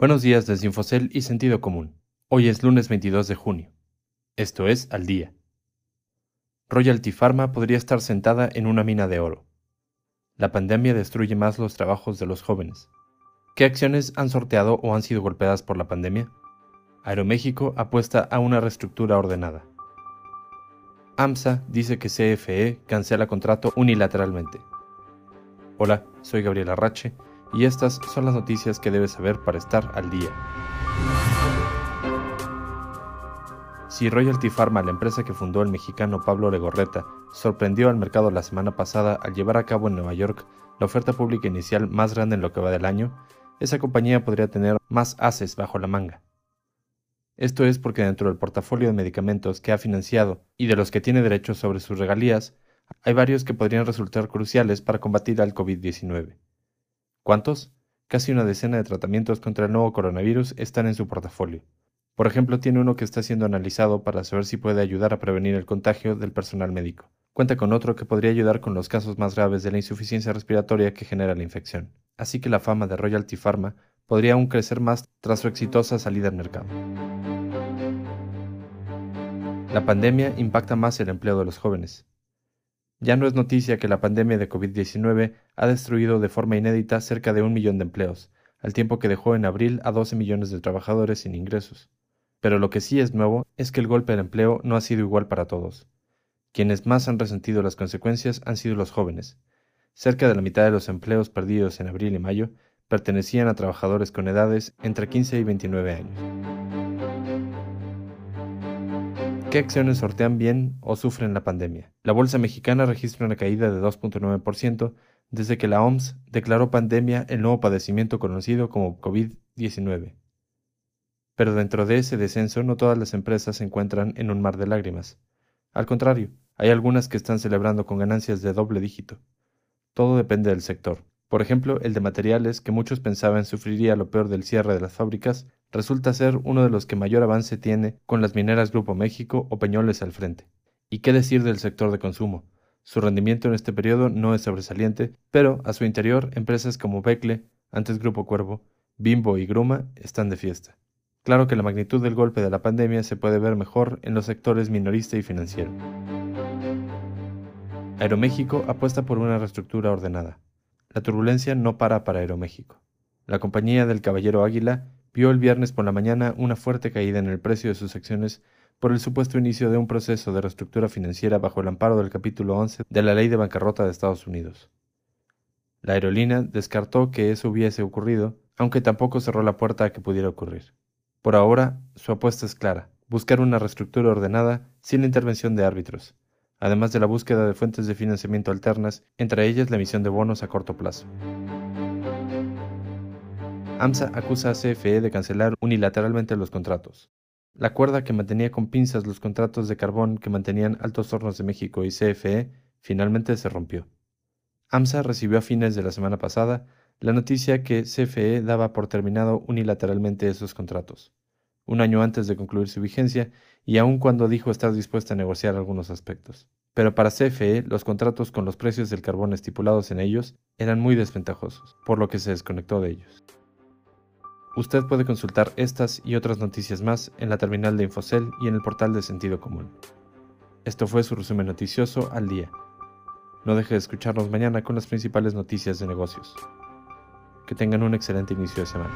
Buenos días desde Infocel y Sentido Común. Hoy es lunes 22 de junio. Esto es Al Día. Royalty Pharma podría estar sentada en una mina de oro. La pandemia destruye más los trabajos de los jóvenes. ¿Qué acciones han sorteado o han sido golpeadas por la pandemia? Aeroméxico apuesta a una reestructura ordenada. AMSA dice que CFE cancela contrato unilateralmente. Hola, soy Gabriela Rache y estas son las noticias que debes saber para estar al día. Si Royalty Pharma, la empresa que fundó el mexicano Pablo Legorreta, sorprendió al mercado la semana pasada al llevar a cabo en Nueva York la oferta pública inicial más grande en lo que va del año, esa compañía podría tener más ases bajo la manga. Esto es porque dentro del portafolio de medicamentos que ha financiado y de los que tiene derechos sobre sus regalías, hay varios que podrían resultar cruciales para combatir al COVID-19. ¿Cuántos? Casi una decena de tratamientos contra el nuevo coronavirus están en su portafolio. Por ejemplo, tiene uno que está siendo analizado para saber si puede ayudar a prevenir el contagio del personal médico. Cuenta con otro que podría ayudar con los casos más graves de la insuficiencia respiratoria que genera la infección. Así que la fama de Royalty Pharma podría aún crecer más tras su exitosa salida al mercado. La pandemia impacta más el empleo de los jóvenes. Ya no es noticia que la pandemia de COVID-19 ha destruido de forma inédita cerca de 1 millón de empleos, al tiempo que dejó en abril a 12 millones de trabajadores sin ingresos. Pero lo que sí es nuevo es que el golpe al empleo no ha sido igual para todos. Quienes más han resentido las consecuencias han sido los jóvenes. Cerca de la mitad de los empleos perdidos en abril y mayo pertenecían a trabajadores con edades entre 15 y 29 años. ¿Qué acciones sortean bien o sufren la pandemia? La bolsa mexicana registra una caída de 2.9% desde que la OMS declaró pandemia el nuevo padecimiento conocido como COVID-19. Pero dentro de ese descenso no todas las empresas se encuentran en un mar de lágrimas. Al contrario, hay algunas que están celebrando con ganancias de doble dígito. Todo depende del sector. Por ejemplo, el de materiales, que muchos pensaban sufriría lo peor del cierre de las fábricas, resulta ser uno de los que mayor avance tiene, con las mineras Grupo México o Peñoles al frente. ¿Y qué decir del sector de consumo? Su rendimiento en este periodo no es sobresaliente, pero a su interior empresas como Becle, antes Grupo Cuervo, Bimbo y Gruma están de fiesta. Claro que la magnitud del golpe de la pandemia se puede ver mejor en los sectores minorista y financiero. Aeroméxico apuesta por una reestructura ordenada. La turbulencia no para Aeroméxico. La compañía del Caballero Águila vio el viernes por la mañana una fuerte caída en el precio de sus acciones por el supuesto inicio de un proceso de reestructura financiera bajo el amparo del capítulo 11 de la Ley de Bancarrota de Estados Unidos. La aerolínea descartó que eso hubiese ocurrido, aunque tampoco cerró la puerta a que pudiera ocurrir. Por ahora, su apuesta es clara: buscar una reestructura ordenada sin la intervención de árbitros, además de la búsqueda de fuentes de financiamiento alternas, entre ellas la emisión de bonos a corto plazo. AMSA acusa a CFE de cancelar unilateralmente los contratos. La cuerda que mantenía con pinzas los contratos de carbón que mantenían Altos Hornos de México y CFE finalmente se rompió. AMSA recibió a fines de la semana pasada la noticia que CFE daba por terminado unilateralmente esos contratos, un año antes de concluir su vigencia y aun cuando dijo estar dispuesta a negociar algunos aspectos. Pero para CFE, los contratos con los precios del carbón estipulados en ellos eran muy desventajosos, por lo que se desconectó de ellos. Usted puede consultar estas y otras noticias más en la terminal de Infocel y en el portal de Sentido Común. Esto fue su resumen noticioso al día. No deje de escucharnos mañana con las principales noticias de negocios. Que tengan un excelente inicio de semana.